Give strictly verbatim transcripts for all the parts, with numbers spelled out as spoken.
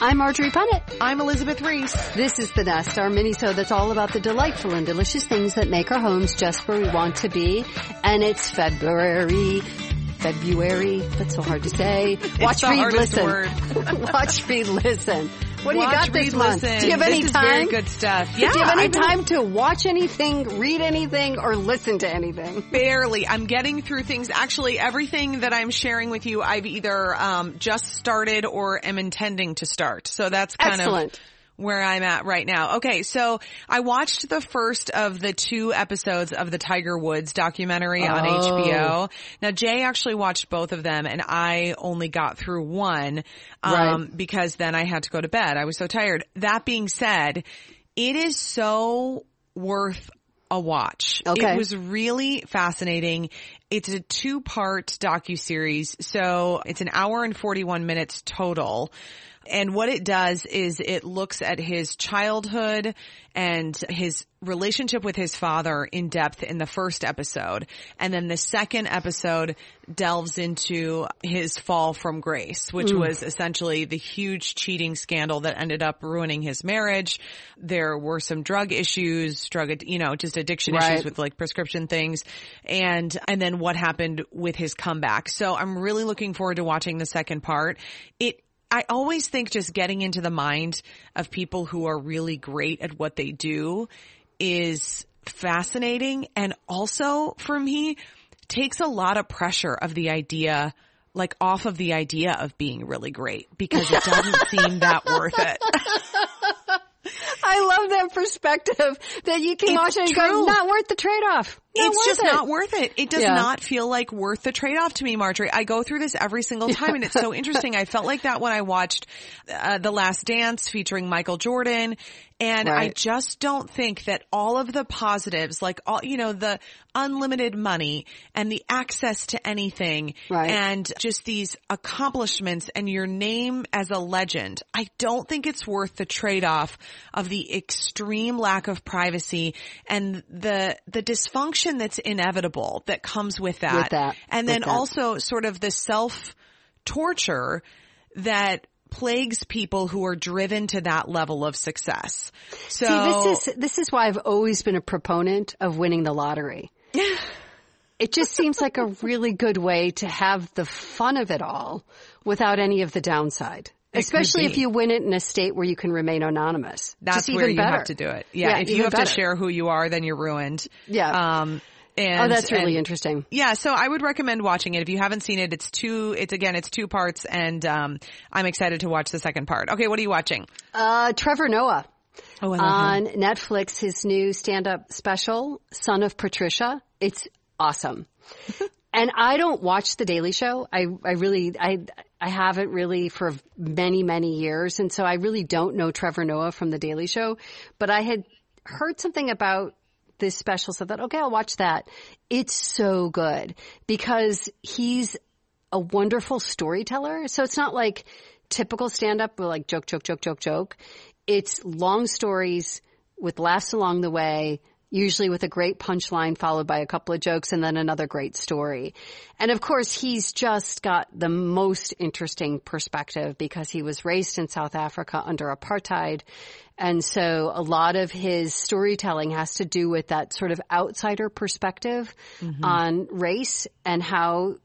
I'm Marjorie Punnett. I'm Elizabeth Reese. This is The Nest, our mini-show that's all about the delightful and delicious things that make our homes just where we want to be. And it's February. February. That's so hard to say. Watch, read, listen. Watch, read, listen. What do watch, you got this read, month? Listen. Do you have any this time? This is very good stuff. Yeah, do you have any time to watch anything, read anything, or listen to anything? Barely. I'm getting through things. Actually, everything that I'm sharing with you, I've either um, just started or am intending to start. So that's kind Excellent. Of where I'm at right now. Okay, so I watched the first of the two episodes of the Tiger Woods documentary oh. on H B O. Now, Jay actually watched both of them, and I only got through one um right. because then I had to go to bed. I was so tired. That being said, it is so worth a watch. Okay. It was really fascinating. It's a two-part docuseries, so it's an hour and forty-one minutes total. And what it does is it looks at his childhood and his relationship with his father in depth in the first episode. And then the second episode delves into his fall from grace, which mm. was essentially the huge cheating scandal that ended up ruining his marriage. There were some drug issues, drug, you know, just addiction right. issues with like prescription things. And, and then what happened with his comeback. So I'm really looking forward to watching the second part. It I always think just getting into the mind of people who are really great at what they do is fascinating, and also for me takes a lot of pressure of the idea, like off of the idea of being really great, because it doesn't seem that worth it. I love that perspective that you can watch it and go, not worth the trade-off. Not it's just it. Not worth it. It does yeah. not feel like worth the trade-off to me, Marjorie. I go through this every single time, and it's so interesting. I felt like that when I watched uh, The Last Dance featuring Michael Jordan, and right. I just don't think that all of the positives, like all, you know, the unlimited money and the access to anything right. and just these accomplishments and your name as a legend, I don't think it's worth the trade-off of the extreme lack of privacy and the the dysfunction that's inevitable that comes with that. With that. And then also sort of the self-torture that plagues people who are driven to that level of success. So See, this is this is why I've always been a proponent of winning the lottery. It just seems like a really good way to have the fun of it all without any of the downside. It Especially if you win it in a state where you can remain anonymous. That's where you better. Have to do it. Yeah. yeah if you have better. to share who you are, then you're ruined. Yeah. Um, and, oh, that's really and, interesting. Yeah. So I would recommend watching it. If you haven't seen it, it's two, it's again, it's two parts, and um, I'm excited to watch the second part. Okay. What are you watching? Uh, Trevor Noah. Oh, I love on him. Netflix, his new stand-up special, Son of Patricia. It's awesome. And I don't watch The Daily Show. I, I really, I, I haven't really for many, many years. And so I really don't know Trevor Noah from The Daily Show, but I had heard something about this special. So I thought, okay, I'll watch that. It's so good because he's a wonderful storyteller. So it's not like typical stand-up where like joke, joke, joke, joke, joke. It's long stories with laughs along the way. Usually with a great punchline followed by a couple of jokes and then another great story. And, of course, he's just got the most interesting perspective because he was raised in South Africa under apartheid. And so a lot of his storytelling has to do with that sort of outsider perspective mm-hmm. on race and how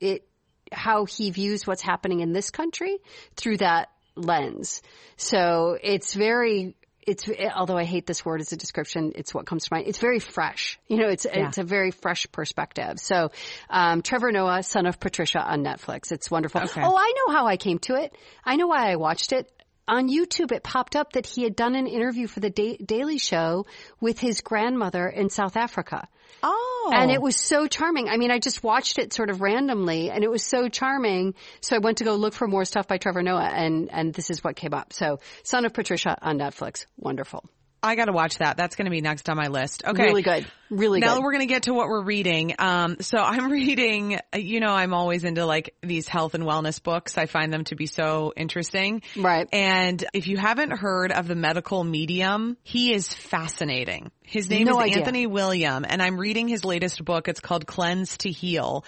it how he views what's happening in this country through that lens. So it's very – It's, although I hate this word as a description, it's what comes to mind. It's very fresh. You know, it's, yeah. it's a very fresh perspective. So, um, Trevor Noah, Son of Patricia on Netflix. It's wonderful. Okay. Oh, I know how I came to it. I know why I watched it. on YouTube, it popped up that he had done an interview for The da- Daily Show with his grandmother in South Africa. Oh. And it was so charming. I mean, I just watched it sort of randomly, and it was so charming. So I went to go look for more stuff by Trevor Noah, and, and this is what came up. So Son of Patricia on Netflix. Wonderful. I got to watch that. That's going to be next on my list. Okay. Really good. Really now good. Now we're going to get to what we're reading. Um, so I'm reading, you know, I'm always into like these health and wellness books. I find them to be so interesting. Right. And if you haven't heard of the medical medium, he is fascinating. His name no is idea. Anthony William, and I'm reading his latest book. It's called Cleanse to Heal.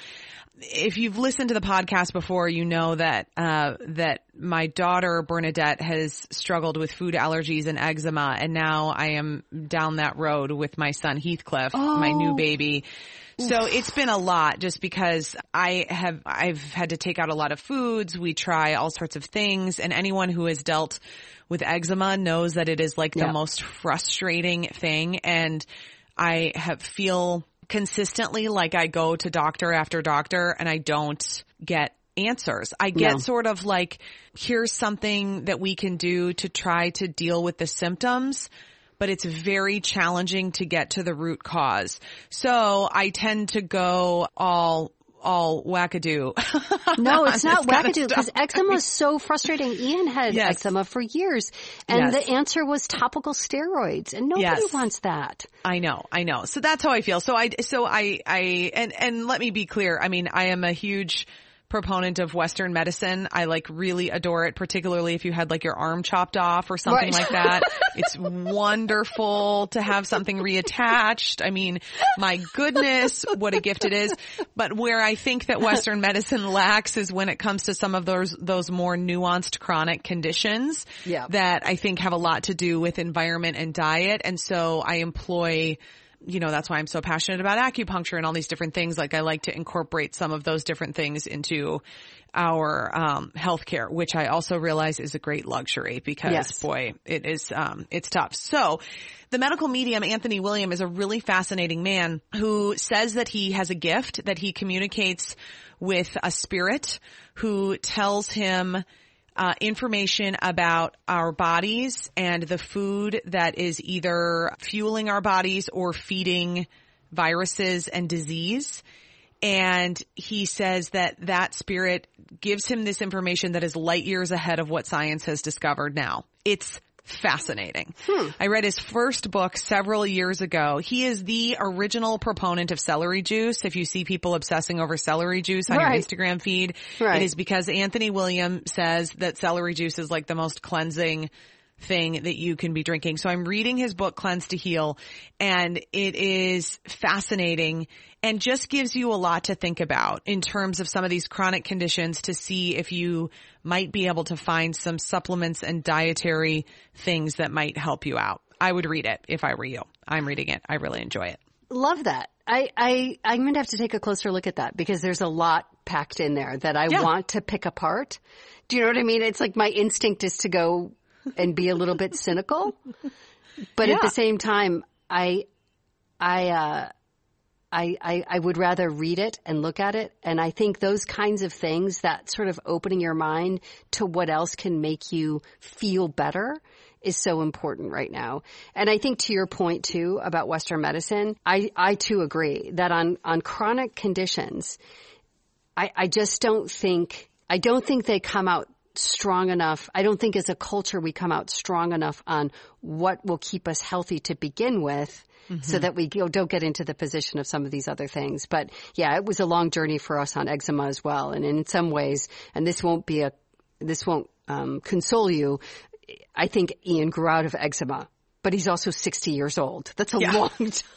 If you've listened to the podcast before, you know that, uh, that my daughter Bernadette has struggled with food allergies and eczema. And now I am down that road with my son Heathcliff, oh. my new baby. So it's been a lot just because I have, I've had to take out a lot of foods. We try all sorts of things, and anyone who has dealt with eczema knows that it is like yeah. the most frustrating thing. And I have feel consistently like I go to doctor after doctor and I don't get answers. I get no. sort of like, here's something that we can do to try to deal with the symptoms, but it's very challenging to get to the root cause. So I tend to go all all wackadoo. No, it's not wackadoo, because eczema is so frustrating. Ian had yes. eczema for years, and yes. the answer was topical steroids, and nobody yes. wants that. I know, I know. So that's how I feel. So I, so I, I, and, and let me be clear. I mean, I am a huge proponent of Western medicine. I like really adore it, particularly if you had like your arm chopped off or something right. like that. It's wonderful to have something reattached. I mean, my goodness, what a gift it is. But where I think that Western medicine lacks is when it comes to some of those, those more nuanced chronic conditions yeah. that I think have a lot to do with environment and diet. And so I employ You know, that's why I'm so passionate about acupuncture and all these different things. Like, I like to incorporate some of those different things into our um healthcare, which I also realize is a great luxury because, yes. boy, it is, um it's tough. So the medical medium, Anthony William, is a really fascinating man who says that he has a gift, that he communicates with a spirit who tells him Uh, information about our bodies and the food that is either fueling our bodies or feeding viruses and disease. And he says that that spirit gives him this information that is light years ahead of what science has discovered now. It's fascinating. Hmm. I read his first book several years ago. He is the original proponent of celery juice. If you see people obsessing over celery juice on right. your Instagram feed, right. it is because Anthony William says that celery juice is like the most cleansing thing that you can be drinking. So I'm reading his book, Cleanse to Heal, and it is fascinating and just gives you a lot to think about in terms of some of these chronic conditions, to see if you might be able to find some supplements and dietary things that might help you out. I would read it if I were you. I'm reading it. I really enjoy it. Love that. I, I, I'm going to have to take a closer look at that, because there's a lot packed in there that I yeah. want to pick apart. Do you know what I mean? It's like my instinct is to go and be a little bit cynical. But yeah. at the same time, I, I, uh, I, I, I would rather read it and look at it. And I think those kinds of things, that sort of opening your mind to what else can make you feel better, is so important right now. And I think to your point too about Western medicine, I, I too agree that on, on chronic conditions, I, I just don't think, I don't think they come out strong enough. I don't think as a culture we come out strong enough on what will keep us healthy to begin with, mm-hmm. so that we don't get into the position of some of these other things. But yeah, it was a long journey for us on eczema as well. And in some ways, and this won't be a, this won't um, console you, I think Ian grew out of eczema, but he's also sixty years old. That's a yeah. long time.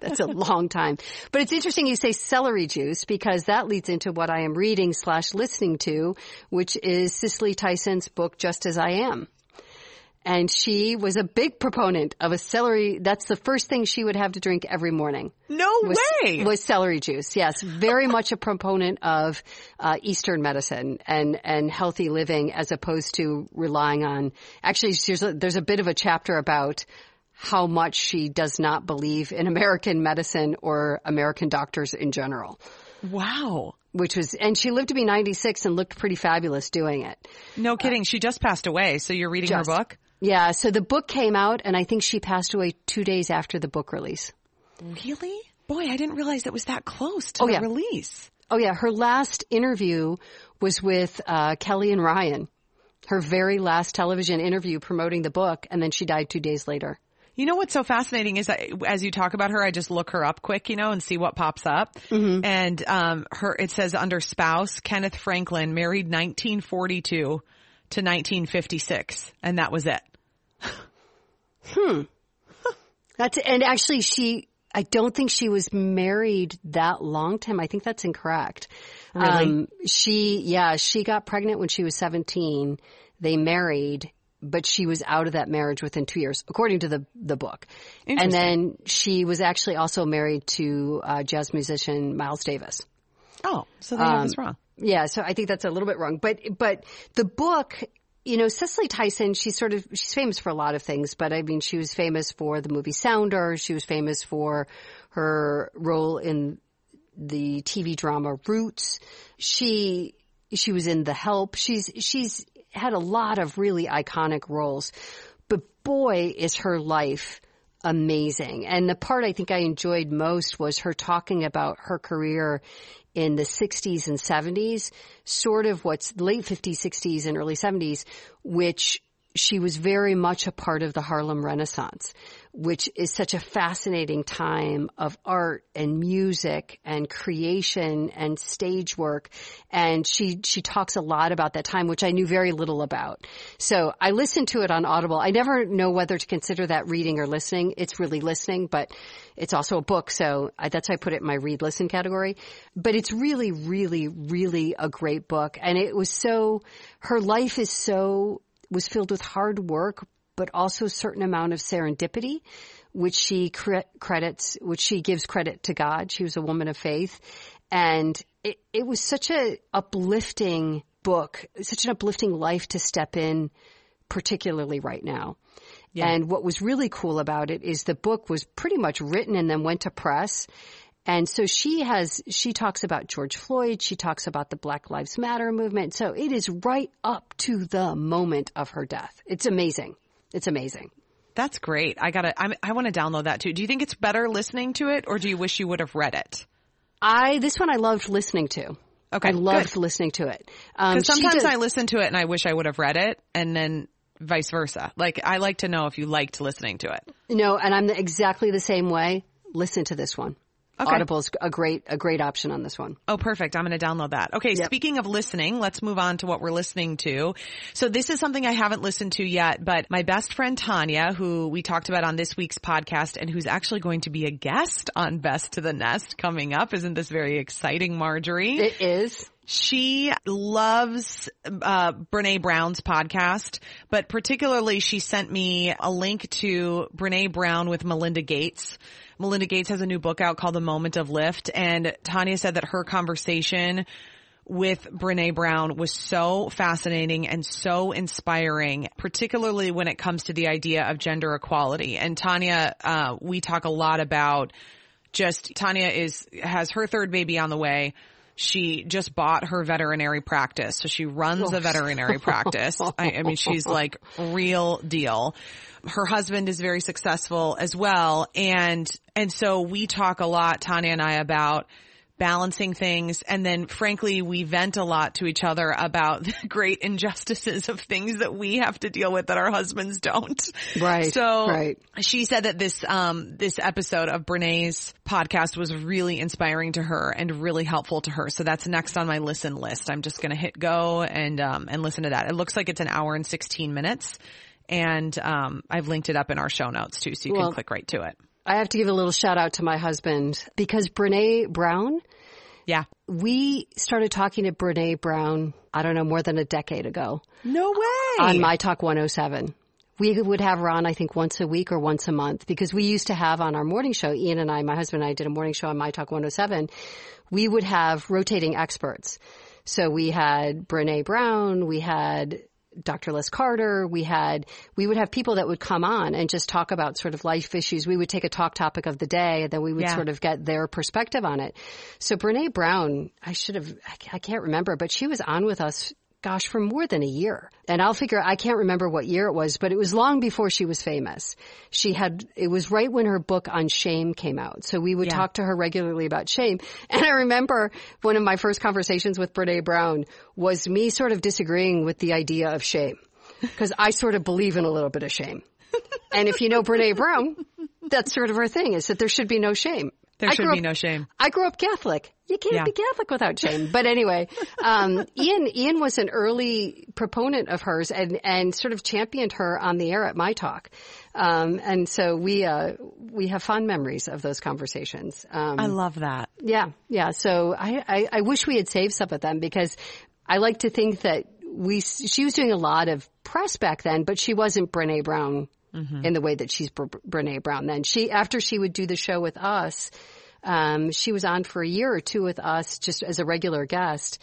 That's a long time. But it's interesting you say celery juice, because that leads into what I am reading slash listening to, which is Cicely Tyson's book, Just As I Am. And she was a big proponent of a celery. That's the first thing she would have to drink every morning. No was, way. Was celery juice. Yes. Very much a proponent of uh, Eastern medicine and, and healthy living, as opposed to relying on, actually, there's a, there's a bit of a chapter about how much she does not believe in American medicine or American doctors in general. Wow. Which was, and she lived to be ninety-six and looked pretty fabulous doing it. No kidding. Uh, she just passed away. So you're reading just, her book? Yeah. So the book came out and I think she passed away two days after the book release. Really? Boy, I didn't realize it was that close to oh, the yeah. release. Oh, yeah. Her last interview was with uh, Kelly and Ryan, her very last television interview promoting the book. And then she died two days later. You know what's so fascinating is that as you talk about her, I just look her up quick, you know, and see what pops up. Mm-hmm. And um, her, it says under spouse, Kenneth Franklin, married nineteen forty-two to nineteen fifty-six. And that was it. Hmm. That's, and actually she... I don't think she was married that long, Tim. I think that's incorrect. Really? Um, she, yeah, she got pregnant when she was seventeen. They married, but she was out of that marriage within two years, according to the the book. And then she was actually also married to uh, jazz musician Miles Davis. Oh, so that um, was wrong. Yeah, so I think that's a little bit wrong. But but the book. You know, Cicely Tyson, she's sort of, she's famous for a lot of things, but I mean, she was famous for the movie Sounder. She was famous for her role in the T V drama Roots. She, she was in The Help. She's, she's had a lot of really iconic roles, but boy, is her life amazing. And the part I think I enjoyed most was her talking about her career in the sixties and seventies, sort of what's late fifties, sixties, and early seventies, which she was very much a part of the Harlem Renaissance, which is such a fascinating time of art and music and creation and stage work. And she, she talks a lot about that time, which I knew very little about. So I listened to it on Audible. I never know whether to consider that reading or listening. It's really listening, but it's also a book. So I, that's why I put it in my read-listen category. But it's really, really, really a great book. And it was so, her life is so, was filled with hard work, but also a certain amount of serendipity, which she cre- credits, which she gives credit to God. She was a woman of faith. And it, it was such a uplifting book, such an uplifting life to step in, particularly right now. Yeah. And what was really cool about it is the book was pretty much written and then went to press. And so she has, she talks about George Floyd. She talks about the Black Lives Matter movement. So it is right up to the moment of her death. It's amazing. It's amazing. That's great. I gotta, I'm, I want to download that too. Do you think it's better listening to it or do you wish you would have read it? I, this one I loved listening to. Okay. I loved good. listening to it. Um, sometimes does, I listen to it and I wish I would have read it and then vice versa. Like I like to know if you liked listening to it. No, and I'm exactly the same way. Listen to this one. Okay. Audible is a great, a great option on this one. Oh, perfect. I'm going to download that. Okay. Yep. Speaking of listening, let's move on to what we're listening to. So this is something I haven't listened to yet, but my best friend Tanya, who we talked about on this week's podcast and who's actually going to be a guest on Best to the Nest coming up. Isn't this very exciting, Marjorie? It is. She loves uh Brené Brown's podcast, but particularly she sent me a link to Brené Brown with Melinda Gates. Melinda Gates has a new book out called The Moment of Lift, and Tanya said that her conversation with Brené Brown was so fascinating and so inspiring, particularly when it comes to the idea of gender equality. And Tanya, uh we talk a lot about just Tanya is has her third baby on the way. She just bought her veterinary practice. So she runs a veterinary practice. I, I mean, she's like real deal. Her husband is very successful as well. And, and so we talk a lot, Tanya and I, about balancing things. And then frankly, we vent a lot to each other about the great injustices of things that we have to deal with that our husbands don't. Right. So right. She said that this, um, this episode of Brené's podcast was really inspiring to her and really helpful to her. So that's next on my listen list. I'm just going to hit go and, um, and listen to that. It looks like it's an hour and sixteen minutes. And, um, I've linked it up in our show notes too. So you well, can click right to it. I have to give a little shout out to my husband because Brené Brown. Yeah. We started talking to Brené Brown, I don't know, more than a decade ago. No way. On My Talk one oh seven. We would have her on, I think, once a week or once a month because we used to have on our morning show, Ian and I, my husband and I did a morning show on My Talk one oh seven. We would have rotating experts. So we had Brené Brown. We had Doctor Liz Carter. We had, we would have people that would come on and just talk about sort of life issues. We would take a talk topic of the day and then we would yeah. sort of get their perspective on it. So Brené Brown, I should have, I can't remember, but she was on with us, gosh, for more than a year. And I'll figure, I can't remember what year it was, but it was long before she was famous. She had, it was right when her book on shame came out. So we would yeah. talk to her regularly about shame. And I remember one of my first conversations with Brené Brown was me sort of disagreeing with the idea of shame, because I sort of believe in a little bit of shame. And if you know Brené Brown, that's sort of her thing, is that there should be no shame. There I should be up, no shame. I grew up Catholic. You can't yeah. be Catholic without shame. But anyway, um, Ian Ian was an early proponent of hers and, and sort of championed her on the air at My Talk. Um, and so we uh, we have fond memories of those conversations. Um, I love that. Yeah, yeah. So I, I, I wish we had saved some of them, because I like to think that we she was doing a lot of press back then, but she wasn't Brené Brown. Mm-hmm. In the way that she's Bre- Brené Brown then. She, after she would do the show with us, um, she was on for a year or two with us just as a regular guest.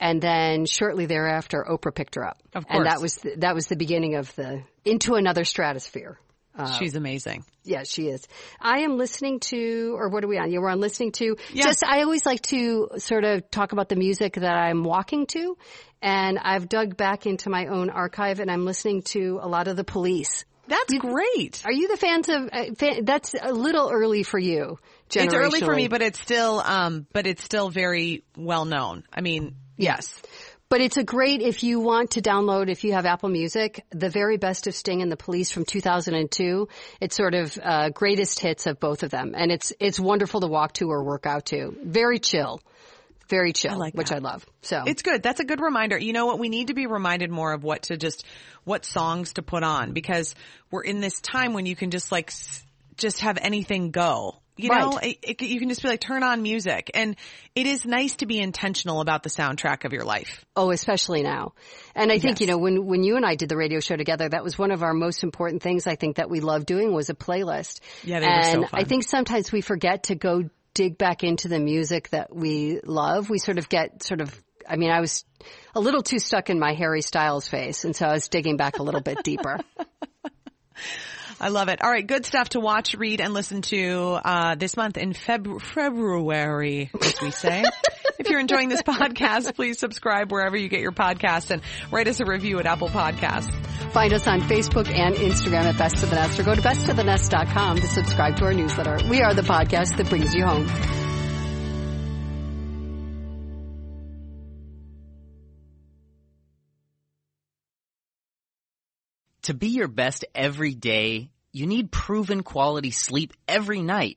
And then shortly thereafter, Oprah picked her up. Of course. And that was, the, that was the beginning of the, into another stratosphere. Uh, She's amazing. Yeah, she is. I am listening to, or what are we on? Yeah, we're on listening to. Yes. Just, I always like to sort of talk about the music that I'm walking to. And I've dug back into my own archive and I'm listening to a lot of The Police. That's you, great. Are you the fans of uh, fan, that's a little early for you, generationally. It's early for me, but it's still um but it's still very well known. I mean, yes. But it's a great, if you want to download, if you have Apple Music, the very best of Sting and The Police from two thousand two. It's sort of uh greatest hits of both of them, and it's it's wonderful to walk to or work out to. Very chill. Very chill, I like which I love. So it's good. That's a good reminder. You know what? We need to be reminded more of what to just, what songs to put on, because we're in this time when you can just like, just have anything go. You right. know, it, it, you can just be like, turn on music. And it is nice to be intentional about the soundtrack of your life. Oh, especially now. And I think, yes. you know, when, when you and I did the radio show together, that was one of our most important things I think that we loved doing was a playlist. Yeah, they and were so fun. I think sometimes we forget to go dig back into the music that we love. We sort of get sort of, I mean, I was a little too stuck in my Harry Styles phase, and so I was digging back a little bit deeper. I love it. All right, good stuff to watch, read, and listen to uh this month in Feb- February, as we say. If you're enjoying this podcast, please subscribe wherever you get your podcasts and write us a review at Apple Podcasts. Find us on Facebook and Instagram at Best of the Nest, or go to best of the nest dot com to subscribe to our newsletter. We are the podcast that brings you home. To be your best every day, you need proven quality sleep every night.